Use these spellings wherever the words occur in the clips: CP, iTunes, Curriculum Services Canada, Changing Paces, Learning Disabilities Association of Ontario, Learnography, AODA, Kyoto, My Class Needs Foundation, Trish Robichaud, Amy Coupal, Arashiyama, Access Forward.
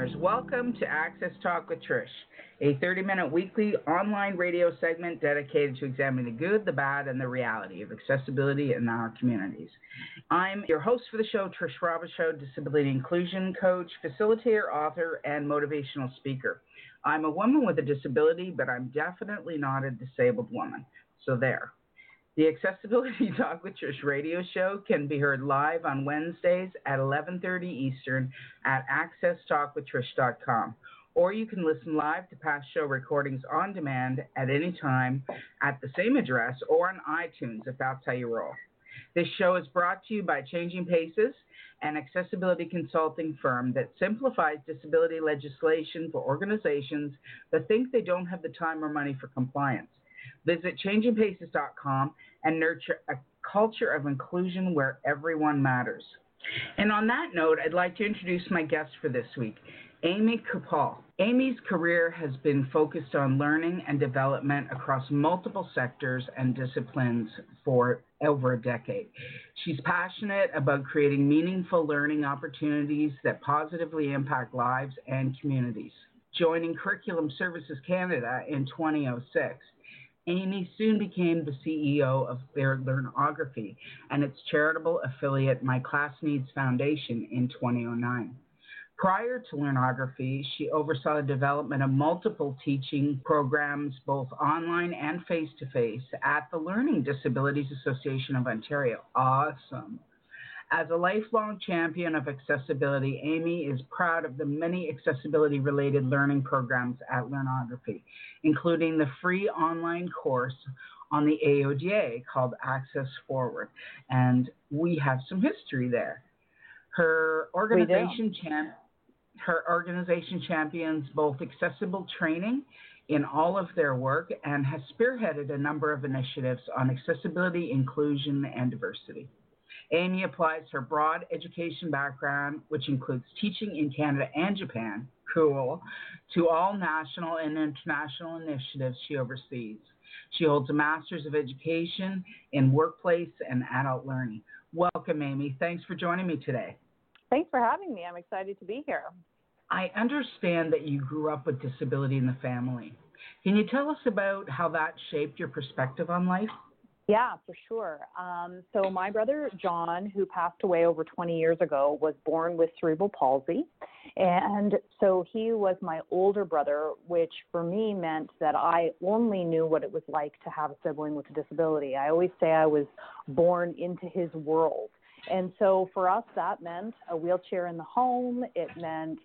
listeners, welcome to Access Talk with Trish, a 30-minute weekly online radio segment dedicated to examining the good, the bad, and the reality of accessibility in our communities. I'm your host for the show, Trish Robichaud, disability inclusion coach, facilitator, author, and motivational speaker. I'm a woman with a disability, but I'm definitely not a disabled woman, so there. The Accessibility Talk with Trish radio show can be heard live on Wednesdays at 11:30 Eastern at accesstalkwithtrish.com, or you can listen live to past show recordings on demand at any time at the same address or on iTunes if that's how you roll. This show is brought to you by Changing Paces, an accessibility consulting firm that simplifies disability legislation for organizations that think they don't have the time or money for compliance. Visit changingpaces.com and nurture a culture of inclusion where everyone matters. And on that note, I'd like to introduce my guest for this week, Amy Coupal. Amy's career has been focused on learning and development across multiple sectors and disciplines for over a decade. She's passionate about creating meaningful learning opportunities that positively impact lives and communities. Joining Curriculum Services Canada in 2006, Amy soon became the CEO of their Learnography and its charitable affiliate, My Class Needs Foundation, in 2009. Prior to Learnography, she oversaw the development of multiple teaching programs, both online and face-to-face, at the Learning Disabilities Association of Ontario. Awesome. As a lifelong champion of accessibility, Amy is proud of the many accessibility-related learning programs at Learnography, including the free online course on the AODA called Access Forward, and we have some history there. Her organization champions both accessible training in all of their work and has spearheaded a number of initiatives on accessibility, inclusion, and diversity. Amy applies her broad education background, which includes teaching in Canada and Japan, cool, to all national and international initiatives she oversees. She holds a Master's of Education in Workplace and Adult Learning. Welcome, Amy. Thanks for joining me today. Thanks for having me. I'm excited to be here. I understand that you grew up with disability in the family. Can you tell us about how that shaped your perspective on life? Yeah, for sure. So my brother, John, who passed away over 20 years ago, was born with cerebral palsy. And so he was my older brother, which for me meant that I only knew what it was like to have a sibling with a disability. I always say I was born into his world. And so for us, that meant a wheelchair in the home. It meant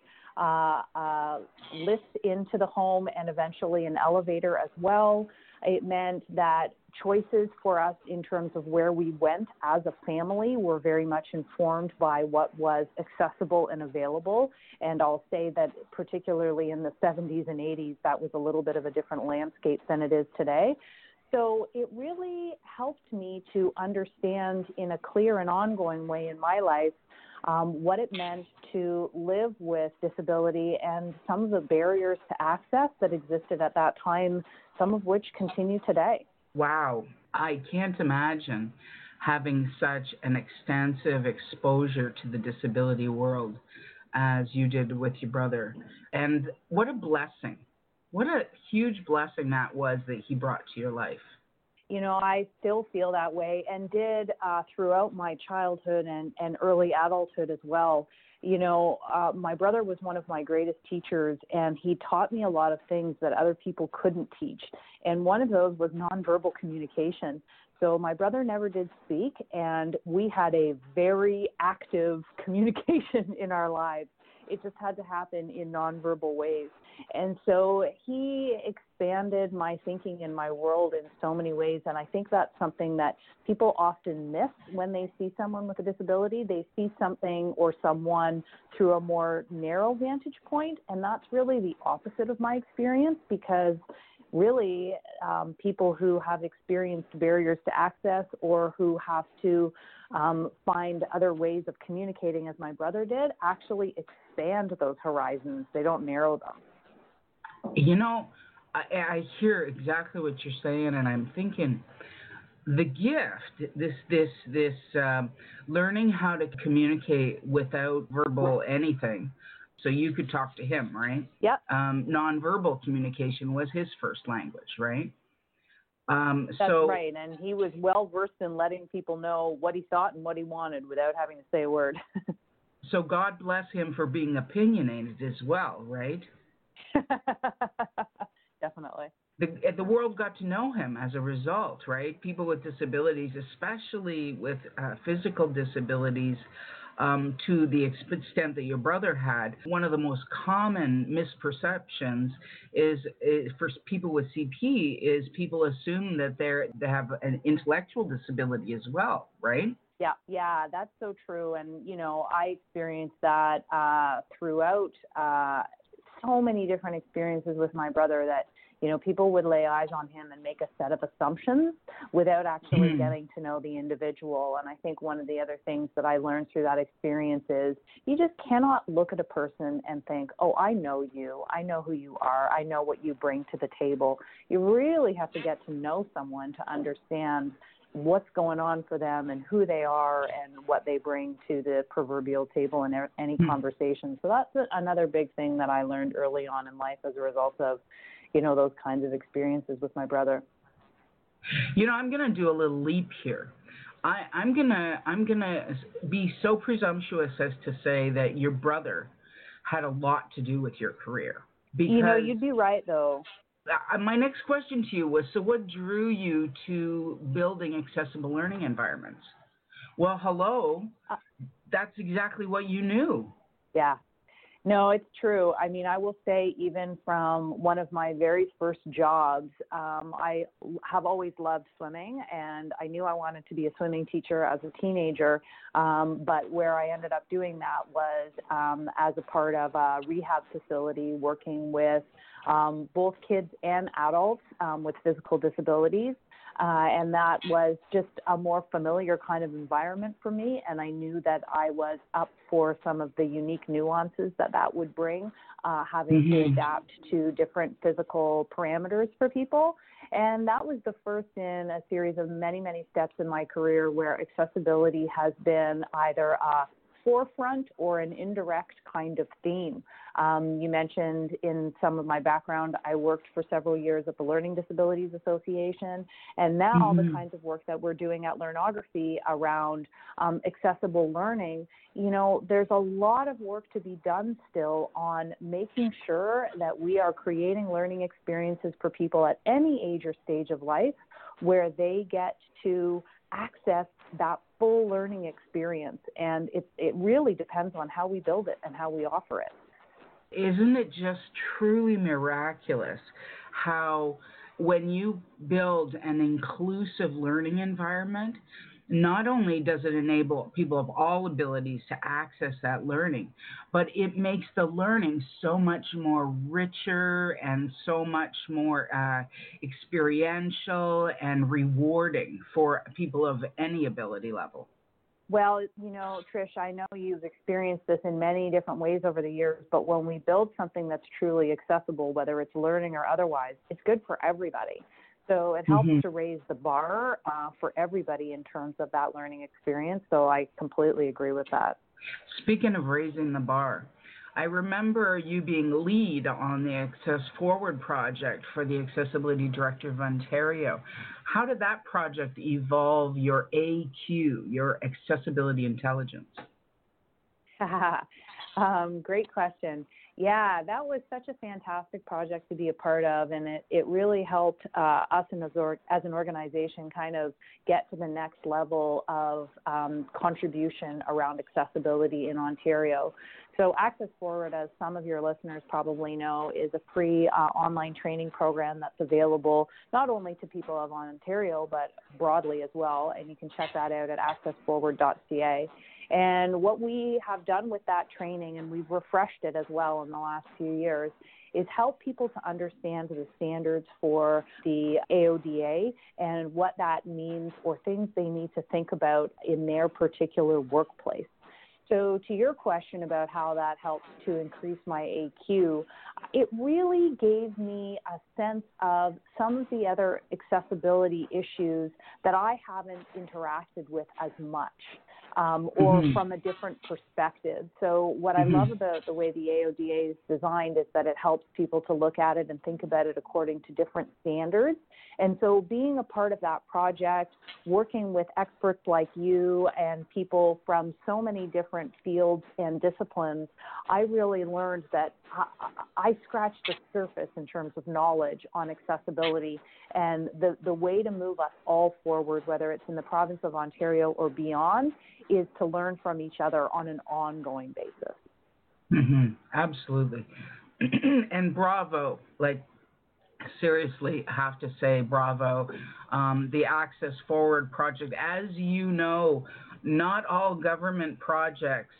lifts into the home and eventually an elevator as well. It meant that choices for us in terms of where we went as a family were very much informed by what was accessible and available. And I'll say that particularly in the 70s and 80s, that was a little bit of a different landscape than it is today. So it really helped me to understand in a clear and ongoing way in my life what it meant to live with disability and some of the barriers to access that existed at that time, some of which continue today. Wow. I can't imagine having such an extensive exposure to the disability world as you did with your brother. And what a blessing. What a huge blessing that was that he brought to your life. You know, I still feel that way and did throughout my childhood and early adulthood as well. You know, my brother was one of my greatest teachers, and he taught me a lot of things that other people couldn't teach. And one of those was nonverbal communication. So my brother never did speak, and we had a very active communication in our lives. It just had to happen in nonverbal ways. And so he expanded my thinking and my world in so many ways. And I think that's something that people often miss when they see someone with a disability. They see something or someone through a more narrow vantage point. And that's really the opposite of my experience, because really people who have experienced barriers to access or who have to find other ways of communicating, as my brother did, actually expand those horizons. They don't narrow them. You know, I hear exactly what you're saying, and I'm thinking the gift, learning how to communicate without verbal anything, So you could talk to him, right? Yep. Nonverbal communication was his first language, right? That's right. And he was well versed in letting people know what he thought and what he wanted without having to say a word. So God bless him for being opinionated as well, right? Definitely. The world got to know him as a result, right? People with disabilities, especially with physical disabilities, to the extent that your brother had, one of the most common misperceptions is for people with CP is people assume that they have an intellectual disability as well, right? Yeah, that's so true. And, you know, I experienced that throughout so many different experiences with my brother that, you know, people would lay eyes on him and make a set of assumptions without actually getting to know the individual. And I think one of the other things that I learned through that experience is you just cannot look at a person and think, oh, I know you. I know who you are. I know what you bring to the table. You really have to get to know someone to understand what's going on for them and who they are and what they bring to the proverbial table in any conversation. So that's another big thing that I learned early on in life as a result of, you know, those kinds of experiences with my brother. You know, I'm going to do a little leap here. I'm going to be so presumptuous as to say that your brother had a lot to do with your career. You know, you'd be right, though. My next question to you was, so what drew you to building accessible learning environments? Well, hello, that's exactly what you knew. Yeah. No, it's true. I mean, I will say even from one of my very first jobs, I have always loved swimming, and I knew I wanted to be a swimming teacher as a teenager, but where I ended up doing that was as a part of a rehab facility working with both kids and adults with physical disabilities. And that was just a more familiar kind of environment for me. And I knew that I was up for some of the unique nuances that would bring, having to adapt to different physical parameters for people. And that was the first in a series of many, many steps in my career where accessibility has been either a forefront or an indirect kind of theme. You mentioned in some of my background, I worked for several years at the Learning Disabilities Association, and now the kinds of work that we're doing at Learnography around accessible learning, you know, there's a lot of work to be done still on making sure that we are creating learning experiences for people at any age or stage of life where they get to access that full learning experience, and it really depends on how we build it and how we offer it. Isn't it just truly miraculous how when you build an inclusive learning environment, not only does it enable people of all abilities to access that learning, but it makes the learning so much more richer and so much more experiential and rewarding for people of any ability level. Well, you know, Trish, I know you've experienced this in many different ways over the years, but when we build something that's truly accessible, whether it's learning or otherwise, it's good for everybody. So it helps to raise the bar for everybody in terms of that learning experience. So I completely agree with that. Speaking of raising the bar, I remember you being lead on the Access Forward project for the Accessibility Director of Ontario. How did that project evolve your AQ, your accessibility intelligence? Great question. Yeah, that was such a fantastic project to be a part of, and it really helped us as an organization kind of get to the next level of contribution around accessibility in Ontario. So Access Forward, as some of your listeners probably know, is a free online training program that's available not only to people of Ontario, but broadly as well, and you can check that out at accessforward.ca. And what we have done with that training, and we've refreshed it as well in the last few years, is help people to understand the standards for the AODA and what that means or things they need to think about in their particular workplace. So to your question about how that helped to increase my AQ, it really gave me a sense of some of the other accessibility issues that I haven't interacted with as much. or mm-hmm. from a different perspective. So what mm-hmm. I love about the way the AODA is designed is that it helps people to look at it and think about it according to different standards. And so being a part of that project, working with experts like you and people from so many different fields and disciplines, I really learned that I scratched the surface in terms of knowledge on accessibility and the way to move us all forward, whether it's in the province of Ontario or beyond, is to learn from each other on an ongoing basis. Mm-hmm. Absolutely. And bravo, like seriously have to say bravo. The Access Forward project, as you know, not all government projects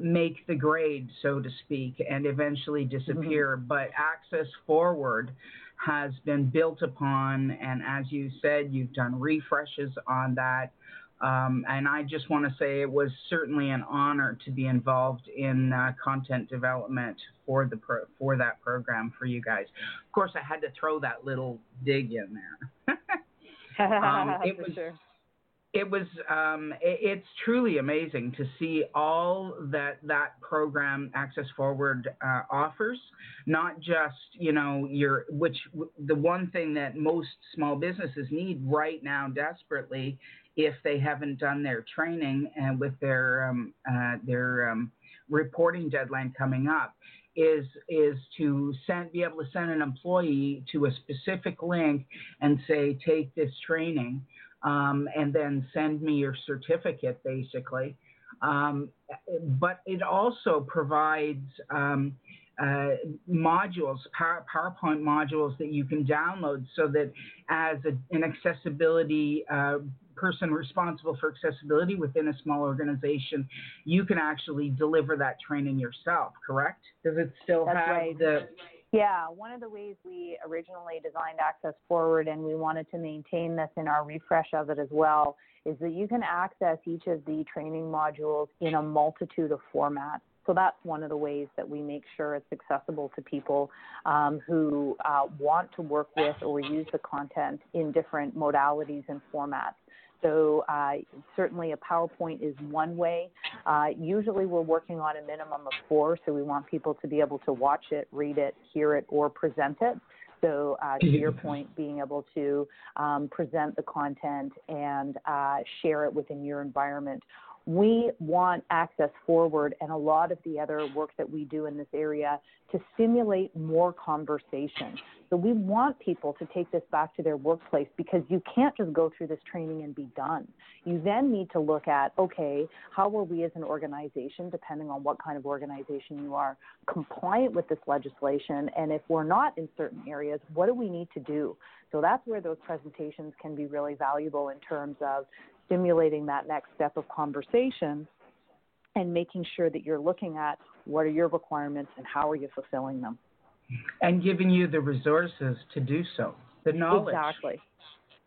make the grade, so to speak, and eventually disappear. Mm-hmm. But Access Forward has been built upon, and as you said, you've done refreshes on that. And I just want to say it was certainly an honor to be involved in content development for that program for you guys. Of course, I had to throw that little dig in there. It's truly amazing to see all that program Access Forward offers, not just, you know, the one thing that most small businesses need right now desperately, if they haven't done their training and with their reporting deadline coming up, is to be able to send an employee to a specific link and say, take this training. And then send me your certificate, basically. But it also provides modules, PowerPoint modules that you can download so that as an accessibility person responsible for accessibility within a small organization, you can actually deliver that training yourself, correct? Does it still That's have right. the... Yeah, one of the ways we originally designed Access Forward, and we wanted to maintain this in our refresh of it as well, is that you can access each of the training modules in a multitude of formats. So that's one of the ways that we make sure it's accessible to people who want to work with or use the content in different modalities and formats. So certainly a PowerPoint is one way. Usually we're working on a minimum of 4, so we want people to be able to watch it, read it, hear it, or present it. So to your point, being able to present the content and share it within your environment. We want Access Forward and a lot of the other work that we do in this area to stimulate more conversation. So we want people to take this back to their workplace, because you can't just go through this training and be done. You then need to look at, okay, how are we as an organization, depending on what kind of organization you are, compliant with this legislation? And if we're not in certain areas, what do we need to do? So that's where those presentations can be really valuable in terms of stimulating that next step of conversation and making sure that you're looking at what are your requirements and how are you fulfilling them. And giving you the resources to do so, the knowledge. Exactly.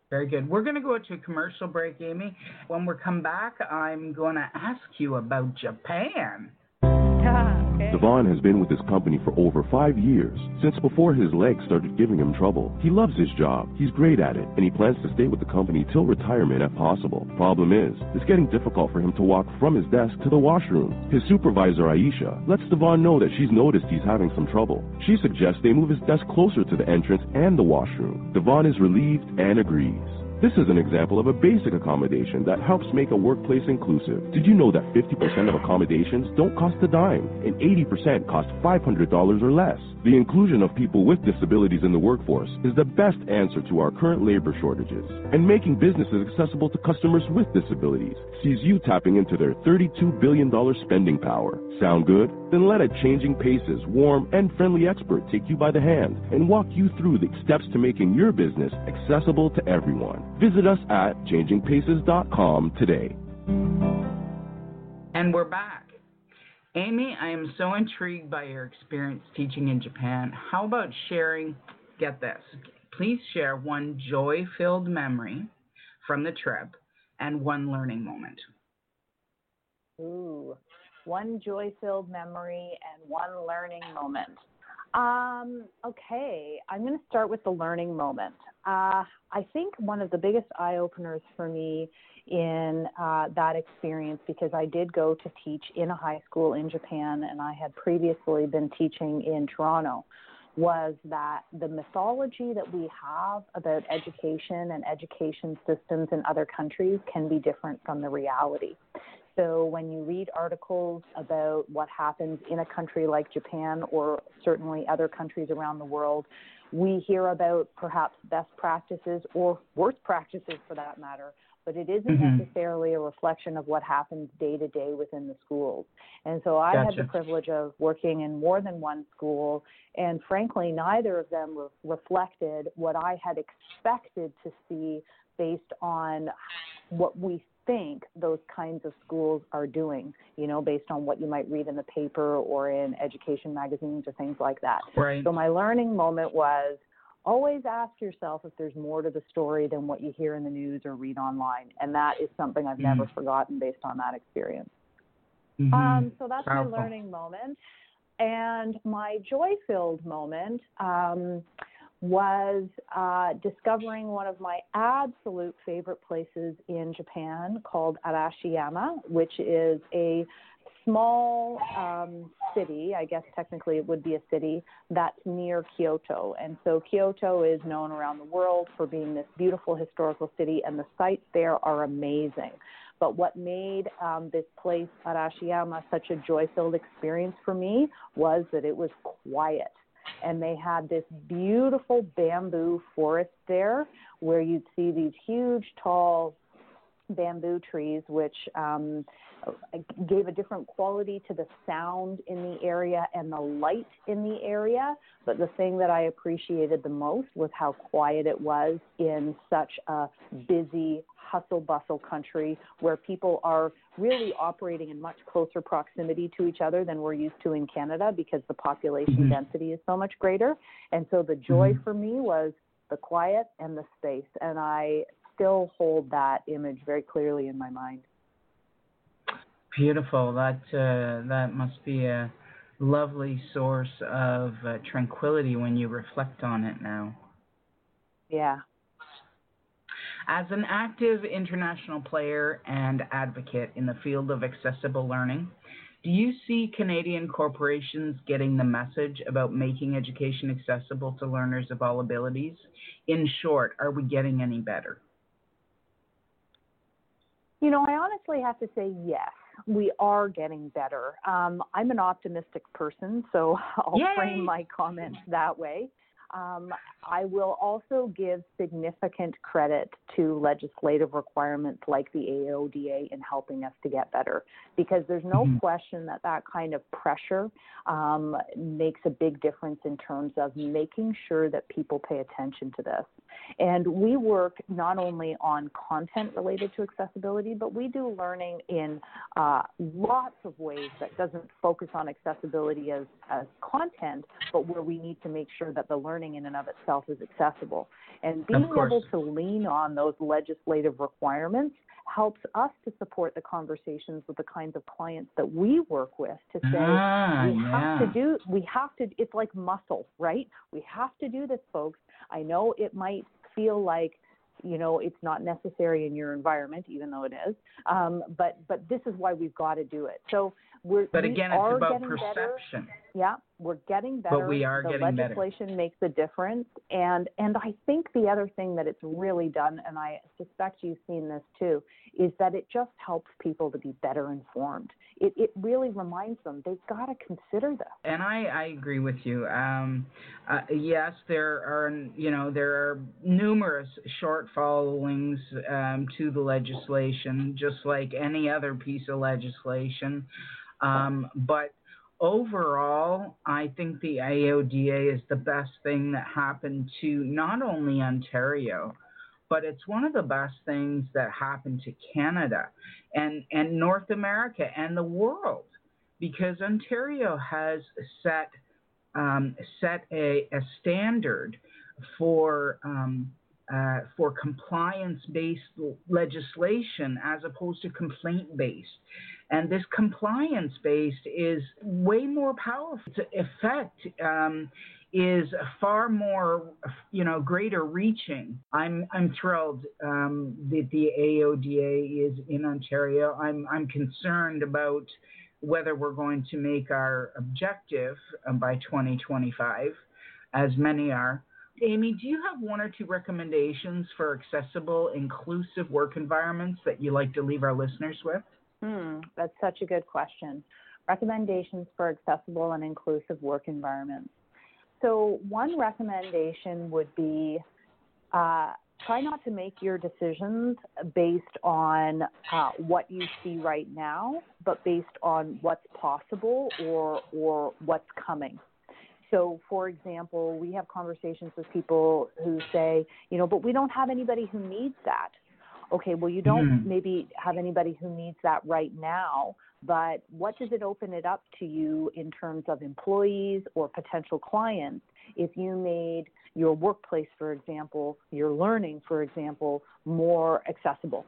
Very good. We're going to go to a commercial break, Amy. When we come back, I'm going to ask you about Japan. Okay. Devon has been with his company for over 5 years, since before his legs started giving him trouble. He loves his job, he's great at it, and he plans to stay with the company till retirement if possible. Problem is, it's getting difficult for him to walk from his desk to the washroom. His supervisor, Aisha, lets Devon know that she's noticed he's having some trouble. She suggests they move his desk closer to the entrance and the washroom. Devon is relieved and agrees. This is an example of a basic accommodation that helps make a workplace inclusive. Did you know that 50% of accommodations don't cost a dime and 80% cost $500 or less? The inclusion of people with disabilities in the workforce is the best answer to our current labor shortages. And making businesses accessible to customers with disabilities sees you tapping into their $32 billion spending power. Sound good? Then let a Changing Paces, warm, and friendly expert take you by the hand and walk you through the steps to making your business accessible to everyone. Visit us at changingpaces.com today. And we're back. Amy, I am so intrigued by your experience teaching in Japan. How about sharing, get this, please share one joy-filled memory from the trip and one learning moment. Ooh, one joy-filled memory and one learning moment. Okay, I'm going to start with the learning moment. I think one of the biggest eye-openers for me in that experience, because I did go to teach in a high school in Japan, and I had previously been teaching in Toronto, was that the mythology that we have about education and education systems in other countries can be different from the reality. So when you read articles about what happens in a country like Japan, or certainly other countries around the world, we hear about perhaps best practices or worst practices for that matter, but it isn't necessarily a reflection of what happens day to day within the schools. And so I had the privilege of working in more than one school, and frankly, neither of them reflected what I had expected to see based on what we think those kinds of schools are doing, you know, based on what you might read in the paper or in education magazines or things like that. Right. So my learning moment was, always ask yourself if there's more to the story than what you hear in the news or read online. And that is something I've never forgotten based on that experience. So that's Powerful. My learning moment. And my joy-filled moment was discovering one of my absolute favorite places in Japan called Arashiyama, which is a small city, I guess technically it would be a city, that's near Kyoto. And so Kyoto is known around the world for being this beautiful historical city, and the sites there are amazing. But what made this place, Arashiyama, such a joy-filled experience for me was that it was quiet. And they had this beautiful bamboo forest there where you'd see these huge, tall bamboo trees, which gave a different quality to the sound in the area and the light in the area. But the thing that I appreciated the most was how quiet it was in such a busy, hustle-bustle country where people are really operating in much closer proximity to each other than we're used to in Canada, because the population density is so much greater. And so the joy for me was the quiet and the space. And I still hold that image very clearly in my mind. Beautiful. That must be a lovely source of tranquility when you reflect on it now. Yeah. As an active international player and advocate in the field of accessible learning, do you see Canadian corporations getting the message about making education accessible to learners of all abilities? In short, are we getting any better? You know, I honestly have to say yes, we are getting better. I'm an optimistic person, so I'll frame my comments that way. I will also give significant credit to legislative requirements like the AODA in helping us to get better, because there's no question that that kind of pressure makes a big difference in terms of making sure that people pay attention to this. And we work not only on content related to accessibility, but we do learning in lots of ways that doesn't focus on accessibility as content, but where we need to make sure that the learning in and of itself is accessible. And being able to lean on those legislative requirements helps us to support the conversations with the kinds of clients that we work with to say, we have to, it's like muscle, right? We have to do this, folks. I know it might feel like, you know, it's not necessary in your environment, even though it is, but this is why we've got to do it. So it's about perception. Better. Yeah, we're getting better. But we are getting better. The legislation makes a difference. And I think the other thing that it's really done, and I suspect you've seen this too, is that it just helps people to be better informed. It really reminds them they've got to consider this. And I agree with you. Yes, there are numerous shortfallings to the legislation, just like any other piece of legislation. But overall, I think the AODA is the best thing that happened to not only Ontario, but it's one of the best things that happened to Canada and North America and the world, because Ontario has set a standard for compliance-based legislation as opposed to complaint-based. And this compliance-based is way more powerful. Its effect is far more, greater reaching. I'm thrilled that the AODA is in Ontario. I'm concerned about whether we're going to make our objective by 2025, as many are. Amy, do you have one or two recommendations for accessible, inclusive work environments that you like to leave our listeners with? That's such a good question. Recommendations for accessible and inclusive work environments. So one recommendation would be try not to make your decisions based on what you see right now, but based on what's possible or what's coming. So, for example, we have conversations with people who say, but we don't have anybody who needs that. Okay, well, you don't maybe have anybody who needs that right now, but what does it open it up to you in terms of employees or potential clients if you made your workplace, for example, your learning, for example, more accessible?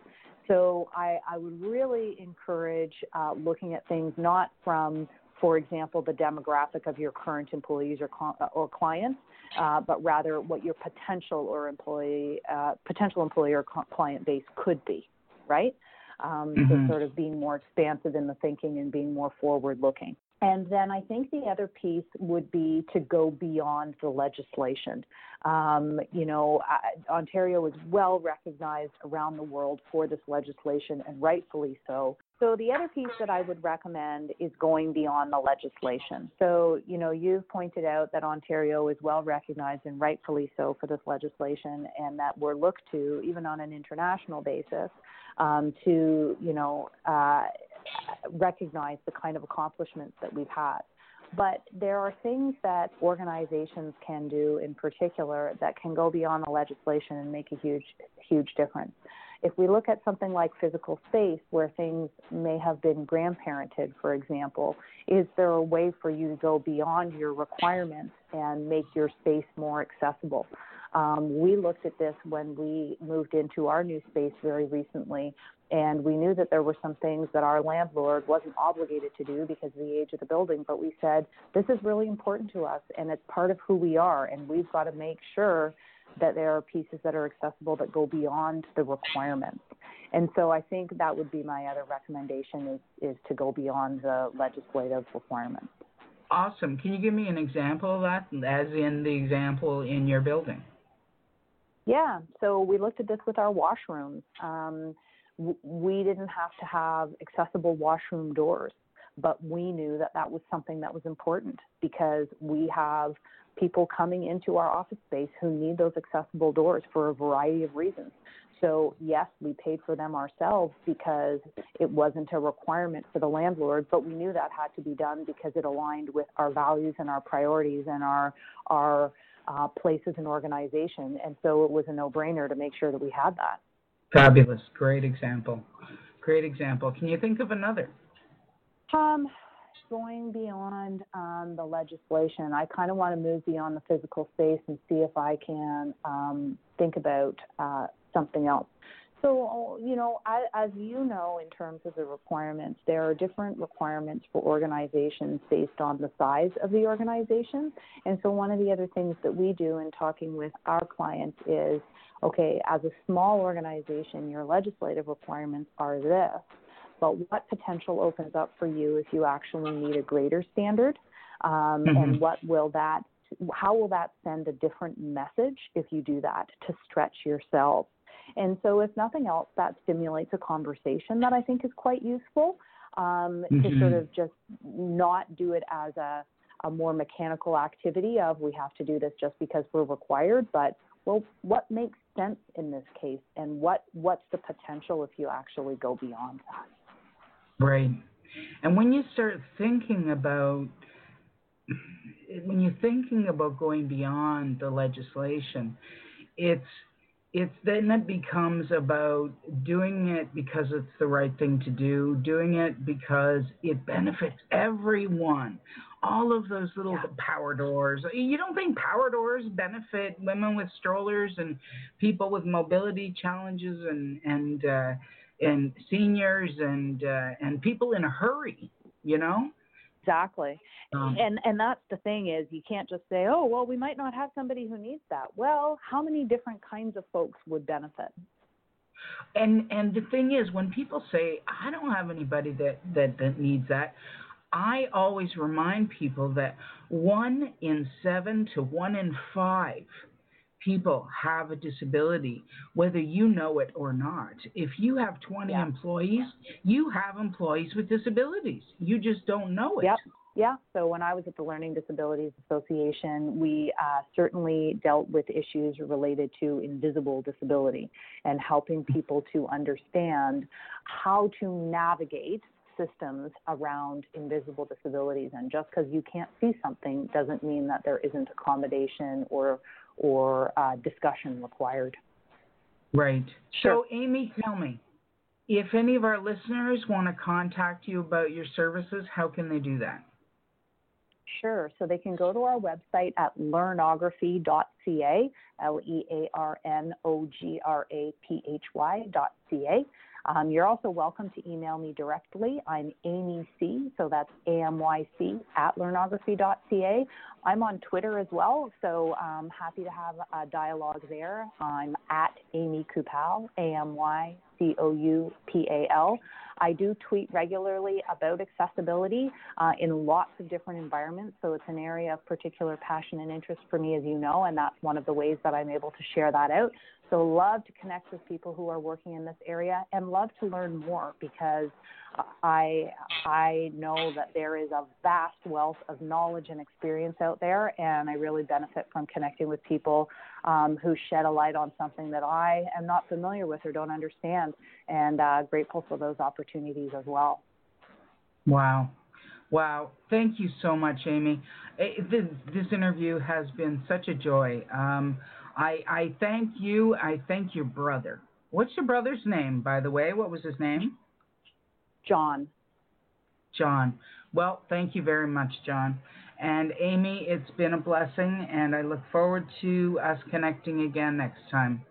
So I would really encourage looking at things not from, for example, the demographic of your current employees or clients, but rather what your potential employee or client base could be, right? So sort of being more expansive in the thinking and being more forward-looking. And then I think the other piece would be to go beyond the legislation. Ontario is well recognized around the world for this legislation, and rightfully so. So the other piece that I would recommend is going beyond the legislation. So, you've pointed out that Ontario is well recognized and rightfully so for this legislation, and that we're looked to, even on an international basis, to, recognize the kind of accomplishments that we've had. But there are things that organizations can do in particular that can go beyond the legislation and make a huge, huge difference. If we look at something like physical space where things may have been grandparented, for example, is there a way for you to go beyond your requirements and make your space more accessible? We looked at this when we moved into our new space very recently, and we knew that there were some things that our landlord wasn't obligated to do because of the age of the building, but we said, this is really important to us, and it's part of who we are, and we've got to make sure that there are pieces that are accessible that go beyond the requirements. And so I think that would be my other recommendation is to go beyond the legislative requirements. Awesome. Can you give me an example of that, as in the example in your building? Yeah. So we looked at this with our washrooms. We didn't have to have accessible washroom doors, but we knew that that was something that was important because we have people coming into our office space who need those accessible doors for a variety of reasons. So, yes, we paid for them ourselves because it wasn't a requirement for the landlord, but we knew that had to be done because it aligned with our values and our priorities and our places and organization. And so it was a no-brainer to make sure that we had that. Fabulous. Great example. Great example. Can you think of another? Going beyond the legislation, I kind of want to move beyond the physical space and see if I can think about something else. So, as you know, in terms of the requirements, there are different requirements for organizations based on the size of the organization. And so one of the other things that we do in talking with our clients is, okay, as a small organization, your legislative requirements are this, but what potential opens up for you if you actually need a greater standard? And how will that send a different message if you do that to stretch yourself? And so if nothing else, that stimulates a conversation that I think is quite useful to sort of just not do it as a more mechanical activity of we have to do this just because we're required, but well, what makes sense in this case and what's the potential if you actually go beyond that? Right. And when you start thinking about, going beyond the legislation, it's then that becomes about doing it because it's the right thing to do, doing it because it benefits everyone. All of those little power doors. You don't think power doors benefit women with strollers and people with mobility challenges and seniors and people in a hurry, Exactly. And that's the thing is you can't just say, oh, well, we might not have somebody who needs that. Well, how many different kinds of folks would benefit? And the thing is, when people say, I don't have anybody that needs that, I always remind people that 1 in 7 to 1 in 5 people have a disability, whether you know it or not. If you have 20 employees, you have employees with disabilities. You just don't know it. Yep. Yeah. So when I was at the Learning Disabilities Association, we certainly dealt with issues related to invisible disability and helping people to understand how to navigate systems around invisible disabilities. And just because you can't see something doesn't mean that there isn't accommodation or discussion required. Right. Sure. So, Amy, tell me, if any of our listeners want to contact you about your services, how can they do that? Sure. So they can go to our website at learnography.ca, learnography.ca. You're also welcome to email me directly. I'm Amy C, so that's AMYC at learnography.ca. I'm on Twitter as well, so I'm happy to have a dialogue there. I'm at Amy Coupal, AMYCOUPAL. I do tweet regularly about accessibility in lots of different environments, so it's an area of particular passion and interest for me, as you know, and that's one of the ways that I'm able to share that out. So love to connect with people who are working in this area and love to learn more, because I know that there is a vast wealth of knowledge and experience out there, and I really benefit from connecting with people who shed a light on something that I am not familiar with or don't understand, and grateful for those opportunities as well. Wow. Wow. Thank you so much, Amy. This interview has been such a joy. I thank you. I thank your brother. What's your brother's name, by the way? What was his name? John. Well, thank you very much, John. And Amy, it's been a blessing, and I look forward to us connecting again next time.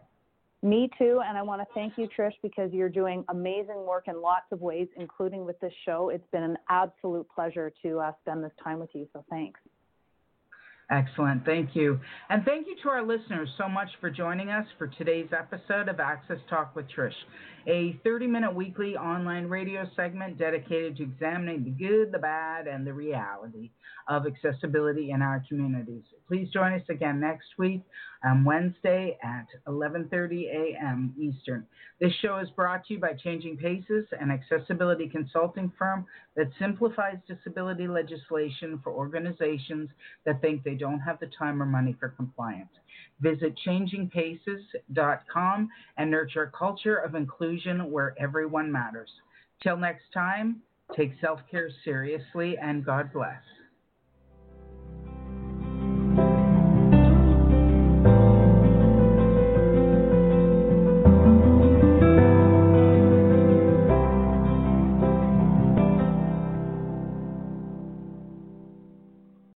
Me too, and I want to thank you, Trish, because you're doing amazing work in lots of ways, including with this show. It's been an absolute pleasure to spend this time with you, so thanks. Excellent. Thank you. And thank you to our listeners so much for joining us for today's episode of Access Talk with Trish, a 30-minute weekly online radio segment dedicated to examining the good, the bad, and the reality of accessibility in our communities. Please join us again next week on Wednesday at 11:30 a.m. Eastern. This show is brought to you by Changing Paces, an accessibility consulting firm that simplifies disability legislation for organizations that think they don't have the time or money for compliance. Visit changingpaces.com and nurture a culture of inclusion where everyone matters. Till next time, take self-care seriously, and God bless.